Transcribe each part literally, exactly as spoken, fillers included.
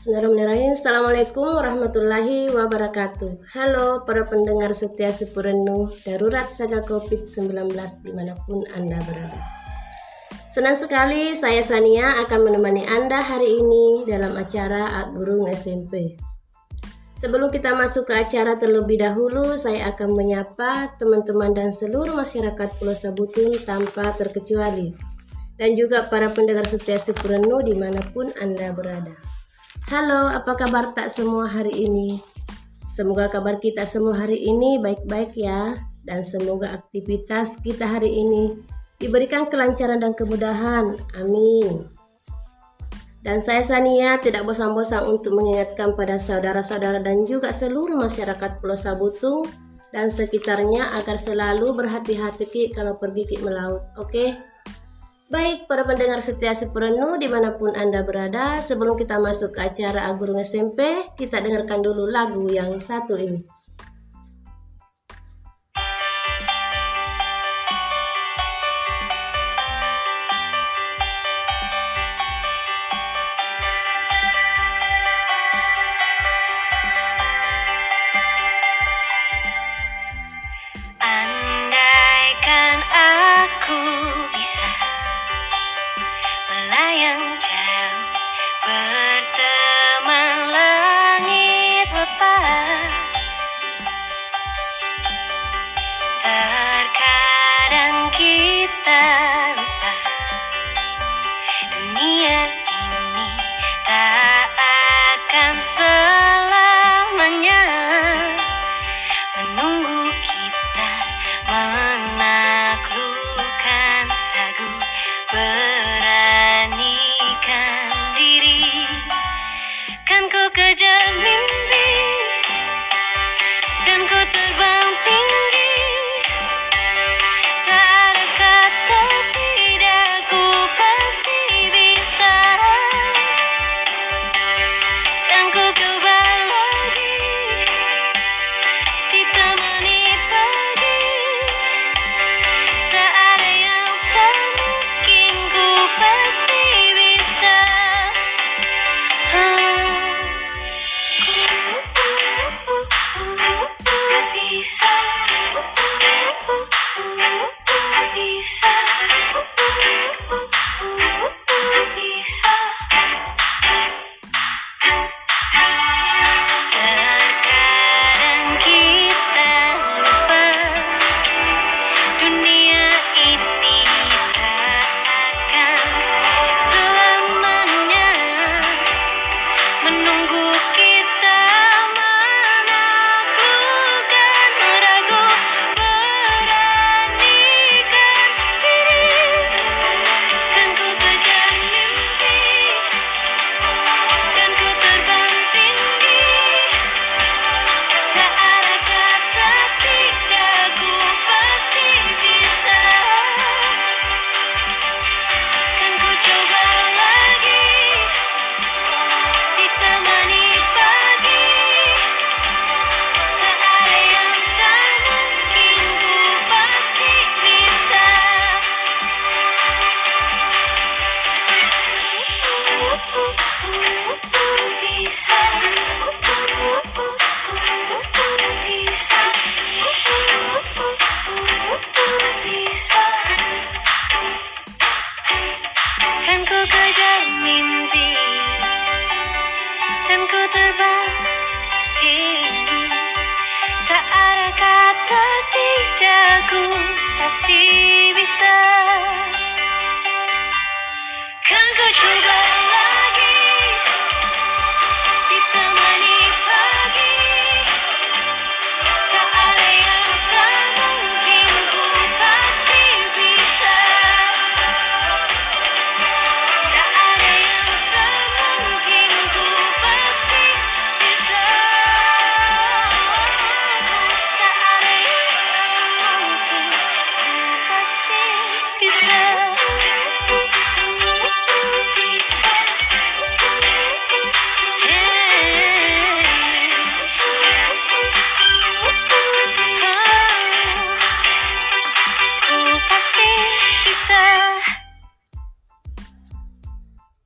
Bismillahirrahmanirrahim. Assalamualaikum warahmatullahi wabarakatuh. Halo para pendengar setia Sipurennu, darurat saga covid sembilan belas dimanapun Anda berada. Senang sekali saya Sania akan menemani Anda hari ini dalam acara Aggurung S M P. Sebelum kita masuk ke acara terlebih dahulu, saya akan menyapa teman-teman dan seluruh masyarakat Pulau Sabutung tanpa terkecuali, dan juga para pendengar setia Sipurennu dimanapun Anda berada. Halo, apa kabar tak semua hari ini? Semoga kabar kita semua hari ini baik-baik ya. Dan semoga aktivitas kita hari ini diberikan kelancaran dan kemudahan. Amin. Dan saya Sania tidak bosan-bosan untuk mengingatkan pada saudara-saudara dan juga seluruh masyarakat Pulau Sabutung dan sekitarnya agar selalu berhati-hati ki kalau pergi ki melaut. Oke? Baik, para pendengar setia Sipurennu dimanapun Anda berada, sebelum kita masuk ke acara Aggurung S M P, kita dengarkan dulu lagu yang satu ini. Terbang tinggi, tak ada kata tidak.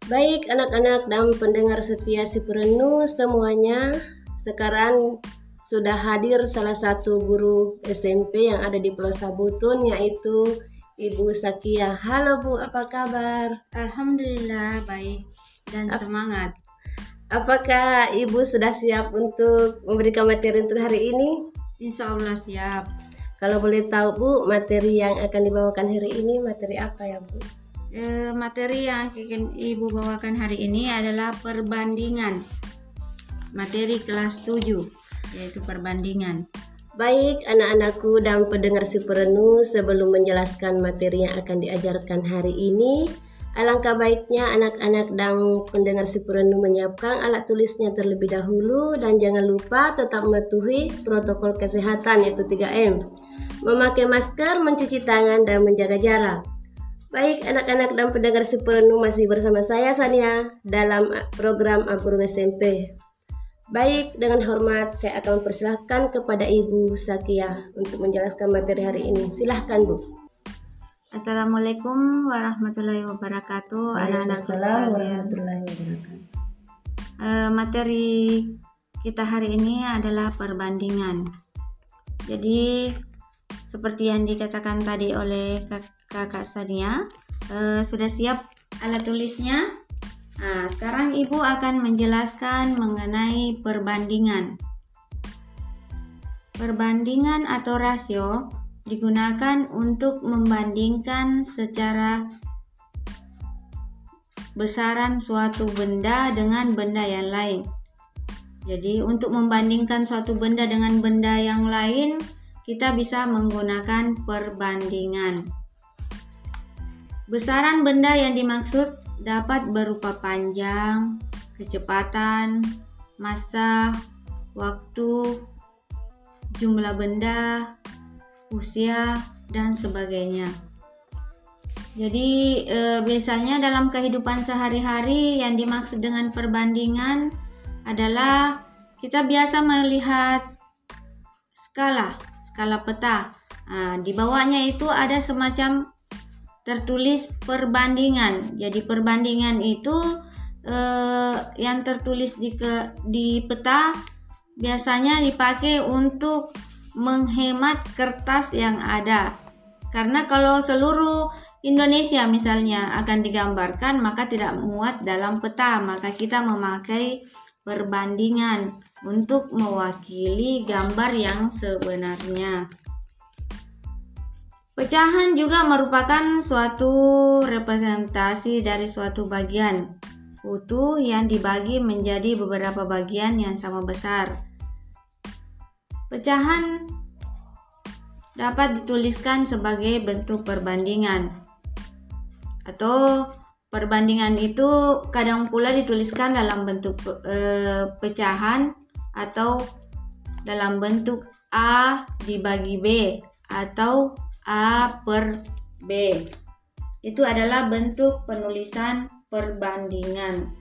Baik anak-anak dan pendengar setia Sipurennu semuanya, sekarang sudah hadir salah satu guru S M P yang ada di Pulau Sabutung, yaitu Ibu Zakiyah. Halo Bu, apa kabar? Alhamdulillah baik dan Ap- semangat. Apakah Ibu sudah siap untuk memberikan materi untuk hari ini? Insya Allah siap. Kalau boleh tahu Bu, materi yang akan dibawakan hari ini materi apa ya Bu? Materi yang akan Ibu bawakan hari ini adalah perbandingan materi kelas tujuh, yaitu perbandingan. Baik anak-anakku dan pendengar Sipurennu, sebelum menjelaskan materi yang akan diajarkan hari ini, alangkah baiknya anak-anak dan pendengar Sipurennu menyiapkan alat tulisnya terlebih dahulu. Dan jangan lupa tetap mematuhi protokol kesehatan, yaitu tiga M, memakai masker, mencuci tangan, dan menjaga jarak. Baik anak-anak dan pendengar Sipurennu, masih bersama saya Sania dalam program Aggurung S M P. Baik, dengan hormat saya akan mempersilahkan kepada Ibu Zakiyah untuk menjelaskan materi hari ini. Silahkan Bu. Assalamualaikum warahmatullahi wabarakatuh. Waalaikumsalam warahmatullahi wabarakatuh. Uh, materi kita hari ini adalah perbandingan. Jadi seperti yang dikatakan tadi oleh Kak Kakak Sania, eh, sudah siap alat tulisnya? Nah, sekarang Ibu akan menjelaskan mengenai perbandingan. Perbandingan atau rasio digunakan untuk membandingkan secara besaran suatu benda dengan benda yang lain. Jadi, untuk membandingkan suatu benda dengan benda yang lain, kita bisa menggunakan perbandingan. Besaran benda yang dimaksud dapat berupa panjang, kecepatan, massa, waktu, jumlah benda, usia, dan sebagainya. Jadi e, biasanya dalam kehidupan sehari-hari yang dimaksud dengan perbandingan adalah kita biasa melihat skala, skala peta. Nah, di bawahnya itu ada semacam tertulis perbandingan. Jadi perbandingan itu eh, yang tertulis di, ke, di peta biasanya dipakai untuk menghemat kertas yang ada. Karena kalau seluruh Indonesia misalnya akan digambarkan, maka tidak muat dalam peta. Maka kita memakai perbandingan untuk mewakili gambar yang sebenarnya. Pecahan juga merupakan suatu representasi dari suatu bagian utuh yang dibagi menjadi beberapa bagian yang sama besar. Pecahan dapat dituliskan sebagai bentuk perbandingan, atau perbandingan itu kadang pula dituliskan dalam bentuk eh, pecahan atau dalam bentuk A dibagi B atau A per B. Itu adalah bentuk penulisan perbandingan.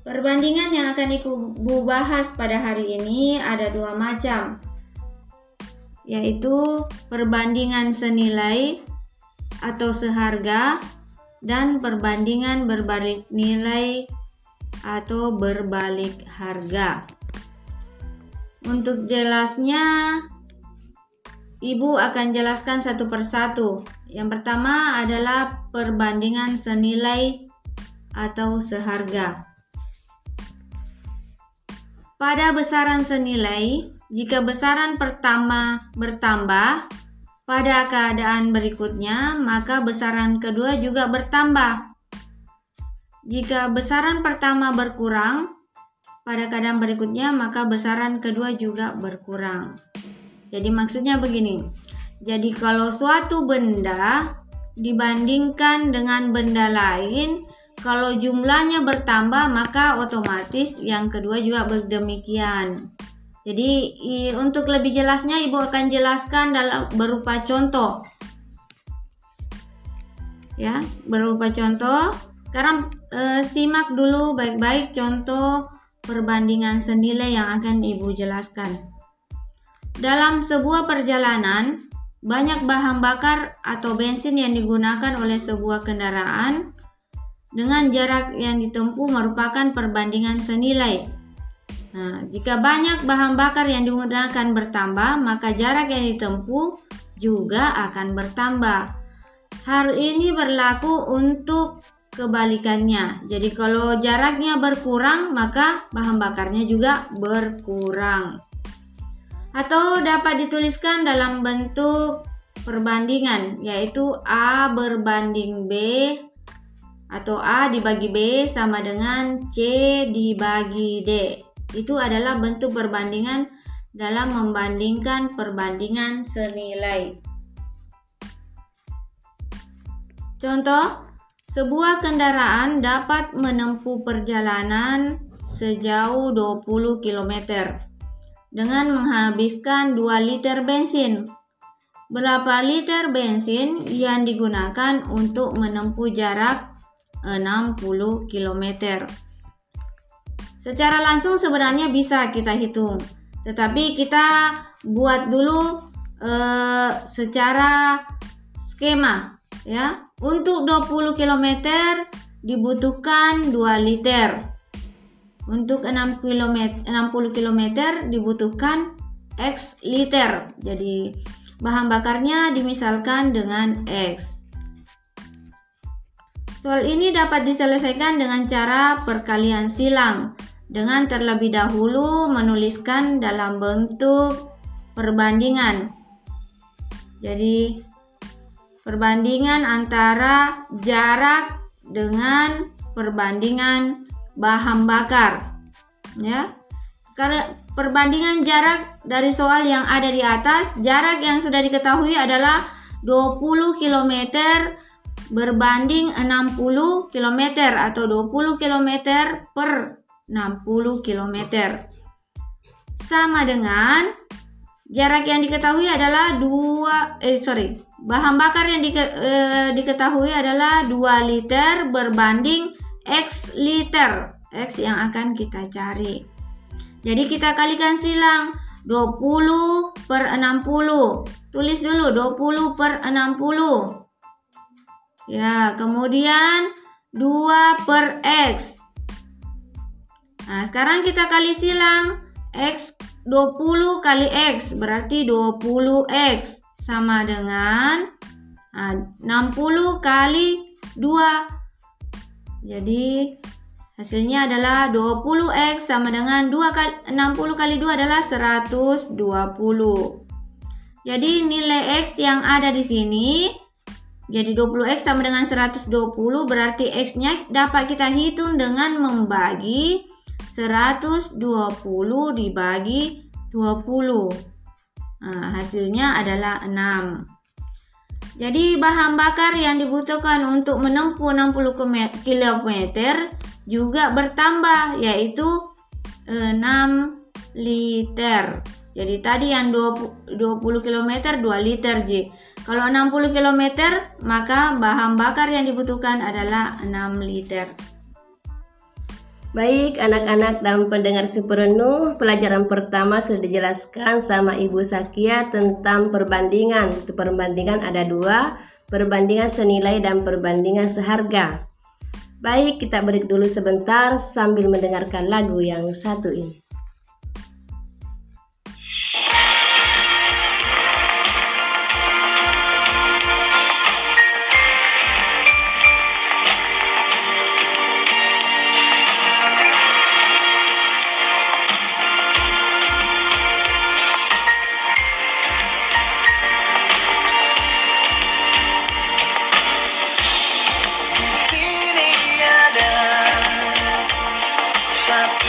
Perbandingan yang akan Ibu bahas pada hari ini ada dua macam, yaitu perbandingan senilai atau seharga dan perbandingan berbalik nilai atau berbalik harga. Untuk jelasnya, Ibu akan jelaskan satu persatu. Yang pertama adalah perbandingan senilai atau seharga. Pada besaran senilai, jika besaran pertama bertambah pada keadaan berikutnya, maka besaran kedua juga bertambah. Jika besaran pertama berkurang pada keadaan berikutnya, maka besaran kedua juga berkurang. Jadi maksudnya begini, jadi kalau suatu benda dibandingkan dengan benda lain, kalau jumlahnya bertambah maka otomatis yang kedua juga berdemikian. Jadi untuk lebih jelasnya Ibu akan jelaskan dalam berupa contoh. Ya, berupa contoh. Sekarang eh, simak dulu baik-baik contoh perbandingan senilai yang akan Ibu jelaskan. Dalam sebuah perjalanan, Banyak bahan bakar atau bensin yang digunakan oleh sebuah kendaraan dengan jarak yang ditempuh merupakan perbandingan senilai. Nah, jika banyak bahan bakar yang digunakan bertambah, maka jarak yang ditempuh juga akan bertambah. Hal ini berlaku untuk kebalikannya. Jadi kalau jaraknya berkurang, maka bahan bakarnya juga berkurang. Atau dapat dituliskan dalam bentuk perbandingan, yaitu A berbanding B atau A dibagi B sama dengan C dibagi D. Itu adalah bentuk perbandingan dalam membandingkan perbandingan senilai. Contoh, sebuah kendaraan dapat menempuh perjalanan sejauh dua puluh kilometer dengan menghabiskan dua liter bensin. Berapa liter bensin yang digunakan untuk menempuh jarak enam puluh kilometer? Secara langsung sebenarnya bisa kita hitung, tetapi kita buat dulu eh, secara skema ya. Untuk dua puluh kilometer dibutuhkan dua liter. Untuk enam puluh kilometer dibutuhkan X liter. Jadi bahan bakarnya dimisalkan dengan X. Soal ini dapat diselesaikan dengan cara perkalian silang, dengan terlebih dahulu menuliskan dalam bentuk perbandingan. Jadi perbandingan antara jarak dengan perbandingan bahan bakar, ya. Karena perbandingan jarak dari soal yang ada di atas, jarak yang sudah diketahui adalah dua puluh kilometer berbanding enam puluh kilometer atau dua puluh kilometer per enam puluh kilometer. Sama dengan jarak yang diketahui adalah dua eh sorry, bahan bakar yang dike, eh, diketahui adalah dua liter berbanding X liter, X yang akan kita cari. Jadi kita kalikan silang dua puluh per enam puluh. Tulis dulu dua puluh per enam puluh. Ya, kemudian dua per X. Nah, sekarang kita kali silang X, dua puluh kali X berarti dua puluh X sama dengan nah, enam puluh kali dua. Jadi hasilnya adalah dua puluh X sama dengan dua kali, enam puluh kali dua adalah seratus dua puluh. Jadi nilai X yang ada di sini, jadi dua puluh X sama dengan seratus dua puluh, berarti X-nya dapat kita hitung dengan membagi seratus dua puluh dibagi dua puluh. Nah, hasilnya adalah enam. Jadi bahan bakar yang dibutuhkan untuk menempuh enam puluh kilometer juga bertambah, yaitu enam liter. Jadi tadi yang dua puluh kilometer dua liter J. Kalau enam puluh kilometer maka bahan bakar yang dibutuhkan adalah enam liter. Baik anak-anak dan pendengar Sipurennu, pelajaran pertama sudah dijelaskan sama Ibu Zakiyah tentang perbandingan. Itu perbandingan ada dua, perbandingan senilai dan perbandingan seharga. Baik, kita break dulu sebentar sambil mendengarkan lagu yang satu ini. Step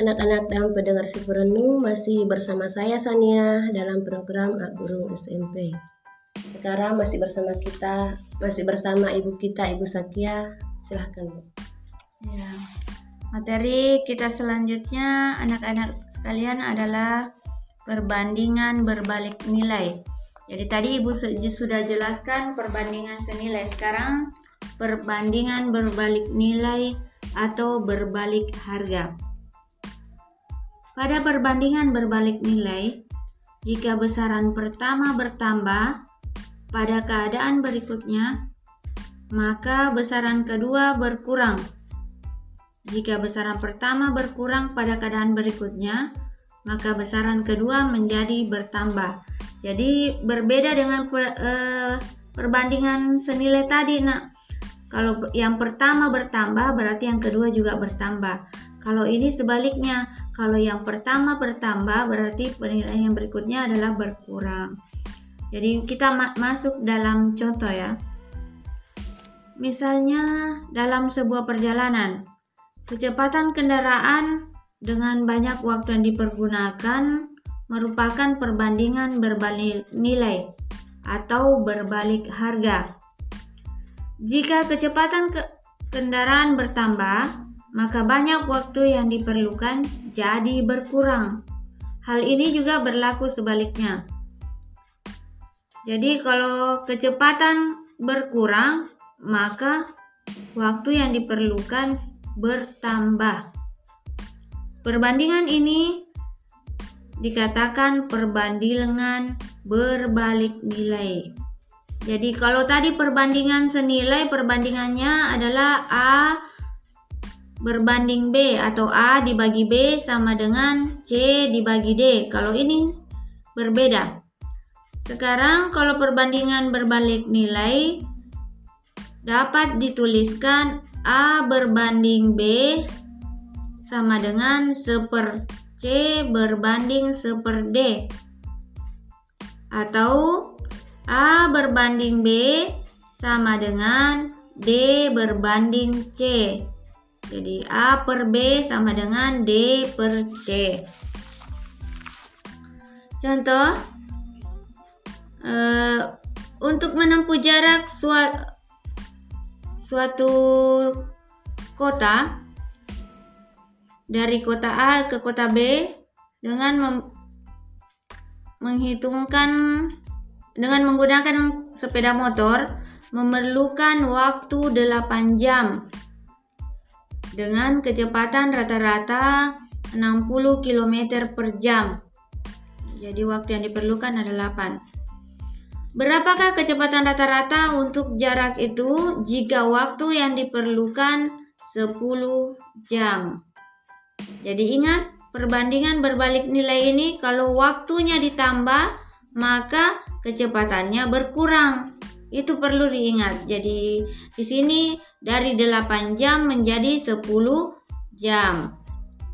Anak-anak dan pendengar Sipurennu, masih bersama saya Sania dalam program Aggurung S M P. Sekarang masih bersama kita, masih bersama ibu kita, Ibu Zakiyah. Silahkan, Bu. Ya. Materi kita selanjutnya anak-anak sekalian adalah perbandingan berbalik nilai. Jadi tadi Ibu sudah jelaskan perbandingan senilai. Sekarang perbandingan berbalik nilai atau berbalik harga. Pada perbandingan berbalik nilai, jika besaran pertama bertambah pada keadaan berikutnya, maka besaran kedua berkurang. Jika besaran pertama berkurang pada keadaan berikutnya, maka besaran kedua menjadi bertambah. Jadi berbeda dengan per, eh, perbandingan senilai tadi, nak. Kalau yang pertama bertambah, berarti yang kedua juga bertambah. Kalau ini sebaliknya, kalau yang pertama bertambah, berarti penilaian yang berikutnya adalah berkurang. Jadi kita ma- masuk dalam contoh ya. Misalnya dalam sebuah perjalanan, kecepatan kendaraan dengan banyak waktu yang dipergunakan merupakan perbandingan berbalik nilai atau berbalik harga. Jika kecepatan ke- kendaraan bertambah, maka banyak waktu yang diperlukan jadi berkurang. Hal ini juga berlaku sebaliknya. Jadi kalau kecepatan berkurang, maka waktu yang diperlukan bertambah. Perbandingan ini dikatakan perbandingan berbalik nilai. Jadi kalau tadi perbandingan senilai, perbandingannya adalah A berbanding B atau A dibagi B sama dengan C dibagi D. Kalau ini berbeda. Sekarang kalau perbandingan berbalik nilai dapat dituliskan A berbanding B sama dengan seper C berbanding seper D, atau A berbanding B sama dengan D berbanding C. Jadi A per B sama dengan D per C. Contoh, e, untuk menempuh jarak suatu, suatu kota dari kota A ke kota B dengan mem- menghitungkan Dengan menggunakan sepeda motor memerlukan waktu delapan jam dengan kecepatan rata-rata enam puluh kilometer per jam. Jadi waktu yang diperlukan adalah delapan. Berapakah kecepatan rata-rata untuk jarak itu jika waktu yang diperlukan sepuluh jam? Jadi ingat, perbandingan berbalik nilai ini kalau waktunya ditambah maka kecepatannya berkurang. Itu perlu diingat. Jadi di sini dari delapan jam menjadi sepuluh jam.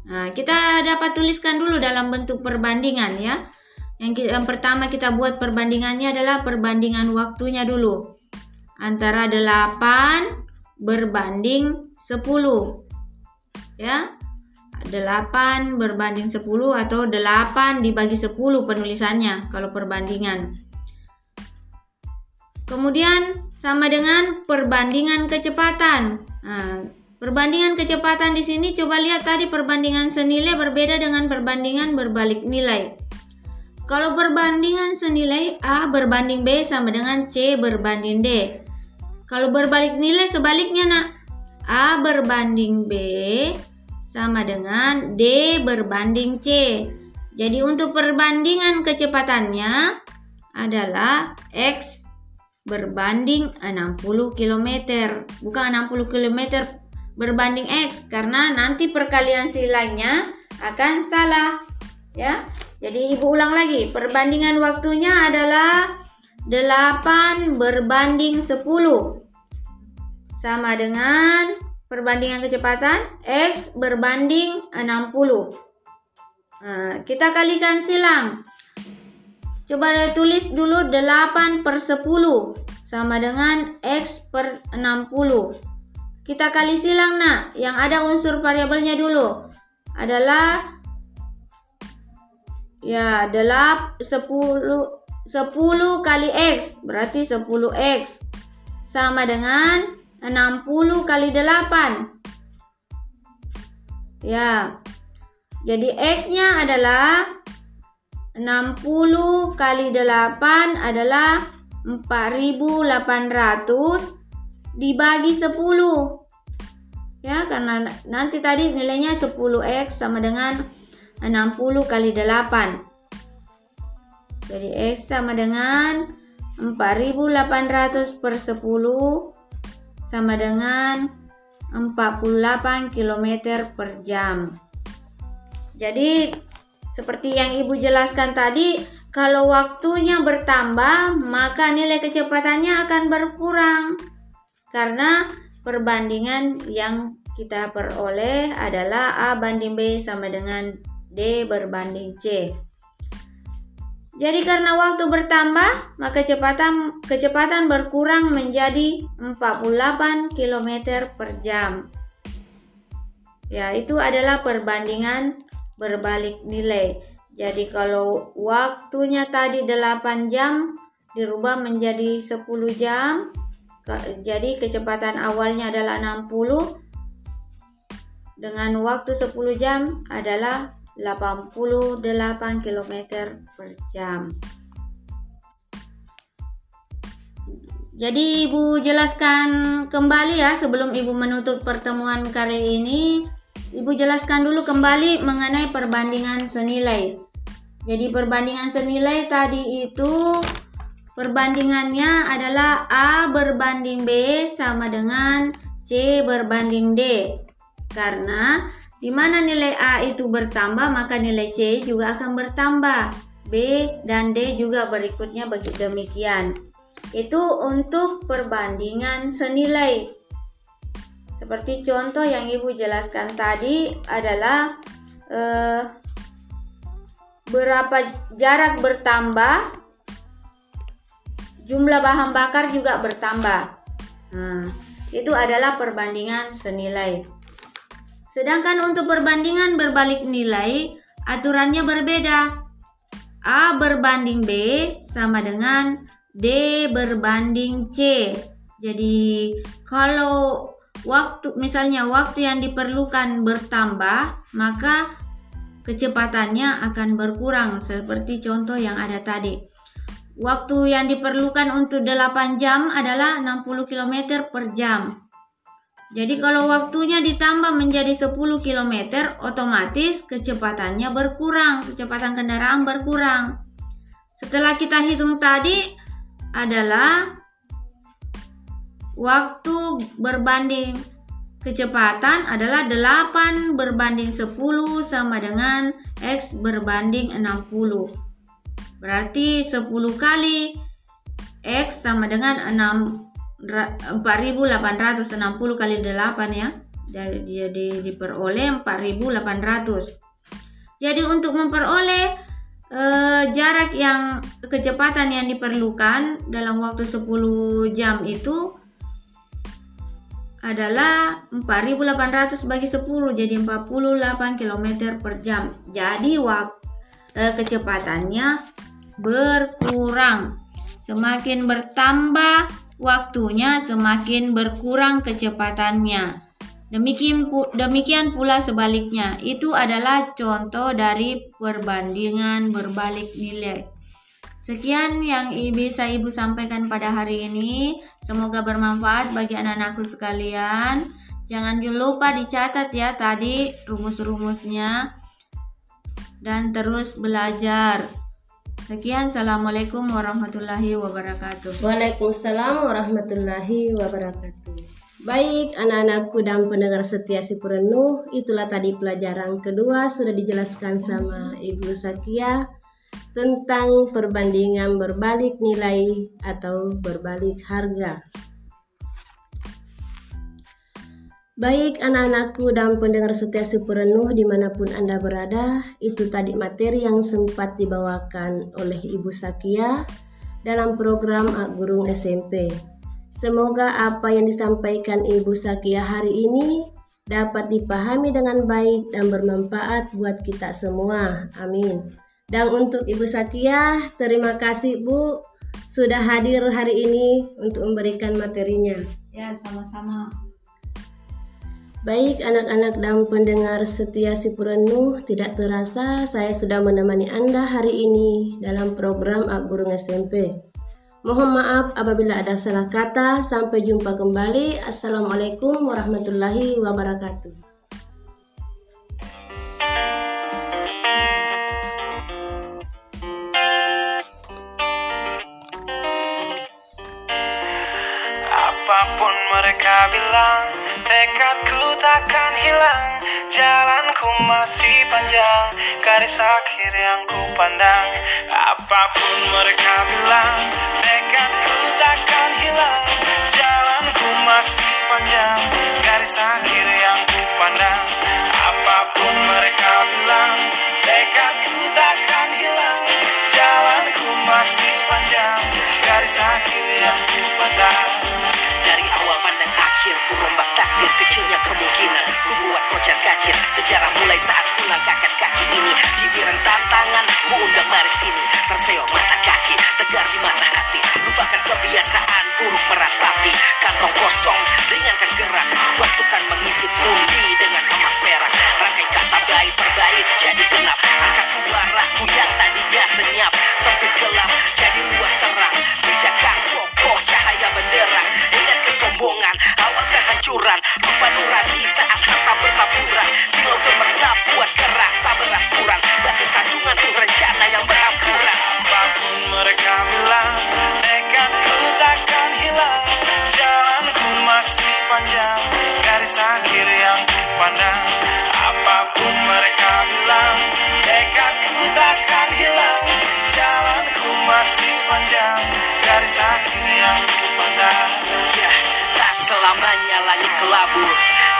Nah, kita dapat tuliskan dulu dalam bentuk perbandingan ya. Yang, kita, yang pertama kita buat perbandingannya adalah perbandingan waktunya dulu. Antara delapan berbanding sepuluh. Ya. delapan berbanding sepuluh atau delapan dibagi sepuluh penulisannya kalau perbandingan. Kemudian sama dengan perbandingan kecepatan. Nah, perbandingan kecepatan di sini coba lihat tadi perbandingan senilai berbeda dengan perbandingan berbalik nilai. Kalau perbandingan senilai A berbanding B sama dengan C berbanding D. Kalau berbalik nilai sebaliknya, nak. A berbanding B sama dengan D berbanding C. Jadi untuk perbandingan kecepatannya adalah X berbanding enam puluh kilometer. Bukan enam puluh kilometer berbanding X, karena nanti perkalian silangnya akan salah. Ya. Jadi Ibu ulang lagi, perbandingan waktunya adalah delapan berbanding sepuluh sama dengan perbandingan kecepatan X berbanding enam puluh. Nah, kita kalikan silang. Coba tulis dulu delapan per sepuluh sama dengan X per enam puluh. Kita kali silang, nak. Yang ada unsur variabelnya dulu. adalah ya adalah sepuluh kali X, berarti sepuluh X sama dengan enam puluh kali delapan. Ya. Jadi X-nya adalah enam puluh kali delapan adalah empat ribu delapan ratus dibagi sepuluh. Ya, karena nanti tadi nilainya sepuluh X sama dengan enam puluh kali delapan. Jadi X sama dengan empat ribu delapan ratus per sepuluh sama dengan empat puluh delapan kilometer per jam. Jadi seperti yang Ibu jelaskan tadi, kalau waktunya bertambah maka nilai kecepatannya akan berkurang, karena perbandingan yang kita peroleh adalah A banding B sama dengan D berbanding C. Jadi karena waktu bertambah maka kecepatan kecepatan berkurang menjadi empat puluh delapan kilometer per jam. Ya, itu adalah perbandingan berbalik nilai. Jadi kalau waktunya tadi delapan jam dirubah menjadi sepuluh jam. Jadi kecepatan awalnya adalah enam puluh, dengan waktu sepuluh jam adalah delapan puluh delapan kilometer per jam. Jadi Ibu jelaskan kembali ya, sebelum Ibu menutup pertemuan kali ini. Ibu jelaskan dulu kembali mengenai perbandingan senilai. Jadi perbandingan senilai tadi itu perbandingannya adalah A berbanding B sama dengan C berbanding D. Karena di mana nilai A itu bertambah, maka nilai C juga akan bertambah. B dan D juga berikutnya begitu demikian. Itu untuk perbandingan senilai. Seperti contoh yang Ibu jelaskan tadi adalah eh, berapa jarak bertambah, jumlah bahan bakar juga bertambah. Nah, itu adalah perbandingan senilai. Sedangkan untuk perbandingan berbalik nilai, aturannya berbeda. A berbanding B sama dengan D berbanding C. Jadi kalau waktu, misalnya waktu yang diperlukan bertambah, maka kecepatannya akan berkurang. Seperti contoh yang ada tadi. Waktu yang diperlukan untuk delapan jam adalah enam puluh kilometer per jam. Jadi kalau waktunya ditambah menjadi sepuluh kilometer, otomatis kecepatannya berkurang, kecepatan kendaraan berkurang. Setelah kita hitung tadi adalah waktu berbanding kecepatan adalah delapan berbanding sepuluh sama dengan X berbanding enam puluh. Berarti sepuluh kali X sama dengan empat ribu delapan ratus enam puluh kali delapan ya. Jadi, jadi diperoleh empat ribu delapan ratus. Jadi untuk memperoleh e, jarak yang kecepatan yang diperlukan dalam waktu sepuluh jam itu adalah empat ribu delapan ratus bagi sepuluh, jadi empat puluh delapan kilometer per jam. Jadi waktu e, kecepatannya berkurang. Semakin bertambah waktunya, semakin berkurang kecepatannya. Demikian demikian pula sebaliknya. Itu adalah contoh dari perbandingan berbalik nilai. Sekian yang bisa Ibu sampaikan pada hari ini. Semoga bermanfaat bagi anak-anakku sekalian. Jangan lupa dicatat ya tadi rumus-rumusnya dan terus belajar. Sekian, assalamualaikum warahmatullahi wabarakatuh. Waalaikumsalam warahmatullahi wabarakatuh. Baik anak-anakku dan pendengar setia Sipurennu, itulah tadi pelajaran kedua sudah dijelaskan sama Ibu Zakiyah tentang perbandingan berbalik nilai atau berbalik harga. Baik anak-anakku dan pendengar setia Sipurennu dimanapun Anda berada, itu tadi materi yang sempat dibawakan oleh Ibu Zakiyah dalam program Aggurung S M P. Semoga apa yang disampaikan Ibu Zakiyah hari ini dapat dipahami dengan baik dan bermanfaat buat kita semua. Amin. Dan untuk Ibu Zakiyah, terima kasih Bu sudah hadir hari ini untuk memberikan materinya. Ya, sama-sama. Baik anak-anak dan pendengar setia Sipurennu, tidak terasa saya sudah menemani Anda hari ini dalam program Aggurung S M P. Mohon maaf apabila ada salah kata. Sampai jumpa kembali. Assalamualaikum warahmatullahi wabarakatuh. Apapun mereka bilang, tekadku takkan hilang. Jalanku masih panjang, garis akhir yang ku pandang. Apapun mereka bilang, tekadku takkan hilang. Jalanku masih panjang, garis akhir yang ku pandang. Apapun mereka bilang, tekadku takkan hilang. Jalanku masih panjang, garis akhir yang ku pandang. Dari awal pandang akhir, ku rombak takdir kecilnya kemungkinan. Ku buat kocar kacir sejarah mulai saat ku langkahkan kaki ini. Cibiran tantangan, ku undang mari sini. Terseok mata kaki, tegar di mata hati. Lupakan kebiasaan buruk meratapi. Kantong kosong, ringankan gerak. Waktu kan mengisi pundi dengan emas perak. Rangkai kata baik perbaik jadi genap. Angkat suaraku yang tadinya senyap. Sempit gelap, jadi luas terang. Bijakan kokoh, cahaya benderang. Ingat kesombongan, awal kehancuran. Rupa nurani saat harta bertaburan. Silau gemerlap buat gerak tak beraturan. Batas sandungan tuh rencana yang berampuran. Apapun mereka bilang, tekadku takkan hilang. Jalanku masih panjang, garis akhir yang kupandang. Apapun mereka bilang, tekadku takkan hilang. Jalanku masih panjang, garis akhir yang kupandang. Ya, tak selamanya langit kelabu,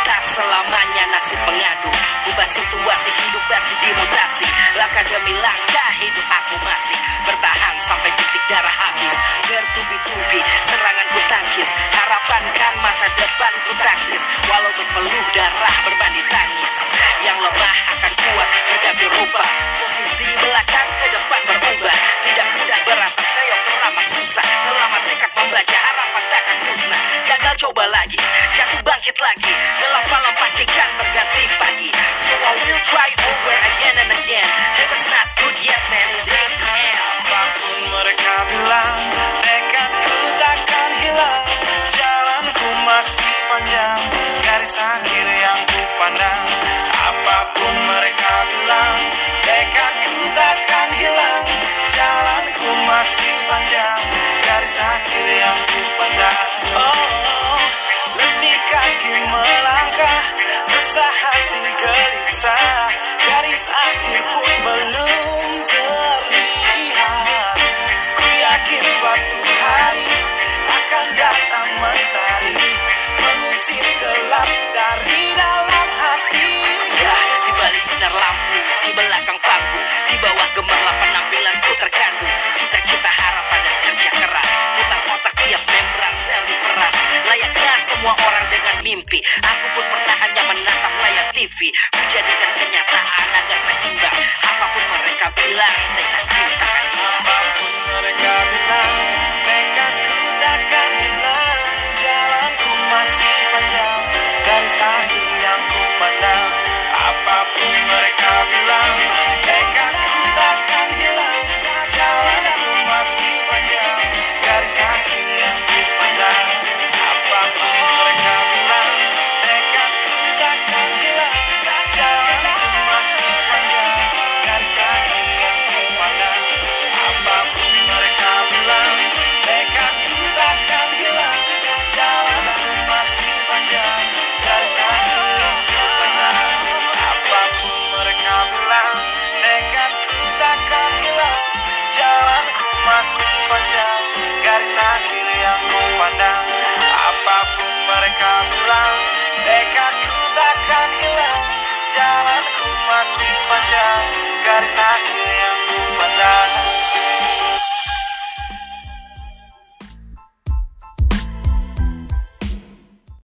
tak selamanya nasib pengadu. Ubah situasi hidup masih dimutasi. Langkah demi langkah hidup aku masih bertahan sampai titik darah habis. Bertubi-tubi serangan ku tangkis. Harapankan masa depan ku taktis. Walau berpeluh darah berbanding tangis. Yang lemah akan kuat hadapi rupa. Posisi belakang ke depan berubah. Tidak mudah beratap seok terutama susah. Selama tekad membaca harapan takkan musnah. Gagal coba lagi, jatuh bangkit lagi. Gelap malam pastikan berganti pagi. So I will try over again and again. Heaven's not good yet man, it ain't the end. Apapun mereka bilang, tekadku takkan hilang. Jalanku masih panjang, garis akhir yang ku pandang. Apapun mereka bilang, tekadku takkan hilang. Jalanku masih panjang, garis akhir yang ku pandang. Oh, letih kaki melangkah, resah hati gelisah. Garis akhir pun belum terlihat. Ku yakin suatu hari akan datang mentari, mengusir gelap dari dalam hati. Ya, di balik sinar lampu, di belakang panggung, di bawah gemerlap penampilanku terkandung. Cita-cita harapan dan kerja keras, putar otak tiap membran sel diperas. Layaknya semua orang dengan mimpi, aku pun pernah hanya menatap layar T V. Ku jadikan kenyataan agar seimbang. Apapun mereka bilang, tekadku takkan hilang. Apapun mereka bilang, tekadku takkan hilang. Jalanku masih panjang, garis akhir yang ku pandang. Apapun mereka bilang, tekadku takkan hilang. Jalanku masih panjang, garis akhir yang ku pandang. Apapun mereka bilang, tekadku takkan hilang. Jalanku masih panjang, garis akhir yang ku pandang. Apapun mereka bilang, tekadku takkan hilang. Jalanku masih panjang, garis akhir yang ku pandang. Apapun mereka bilang, tekadku takkan hilang. Jalanku masih panjang, garis akhir yang ku pandang. Apapun mereka bilang, tekadku takkan hilang. Jalanku masih panjang, garis akhir.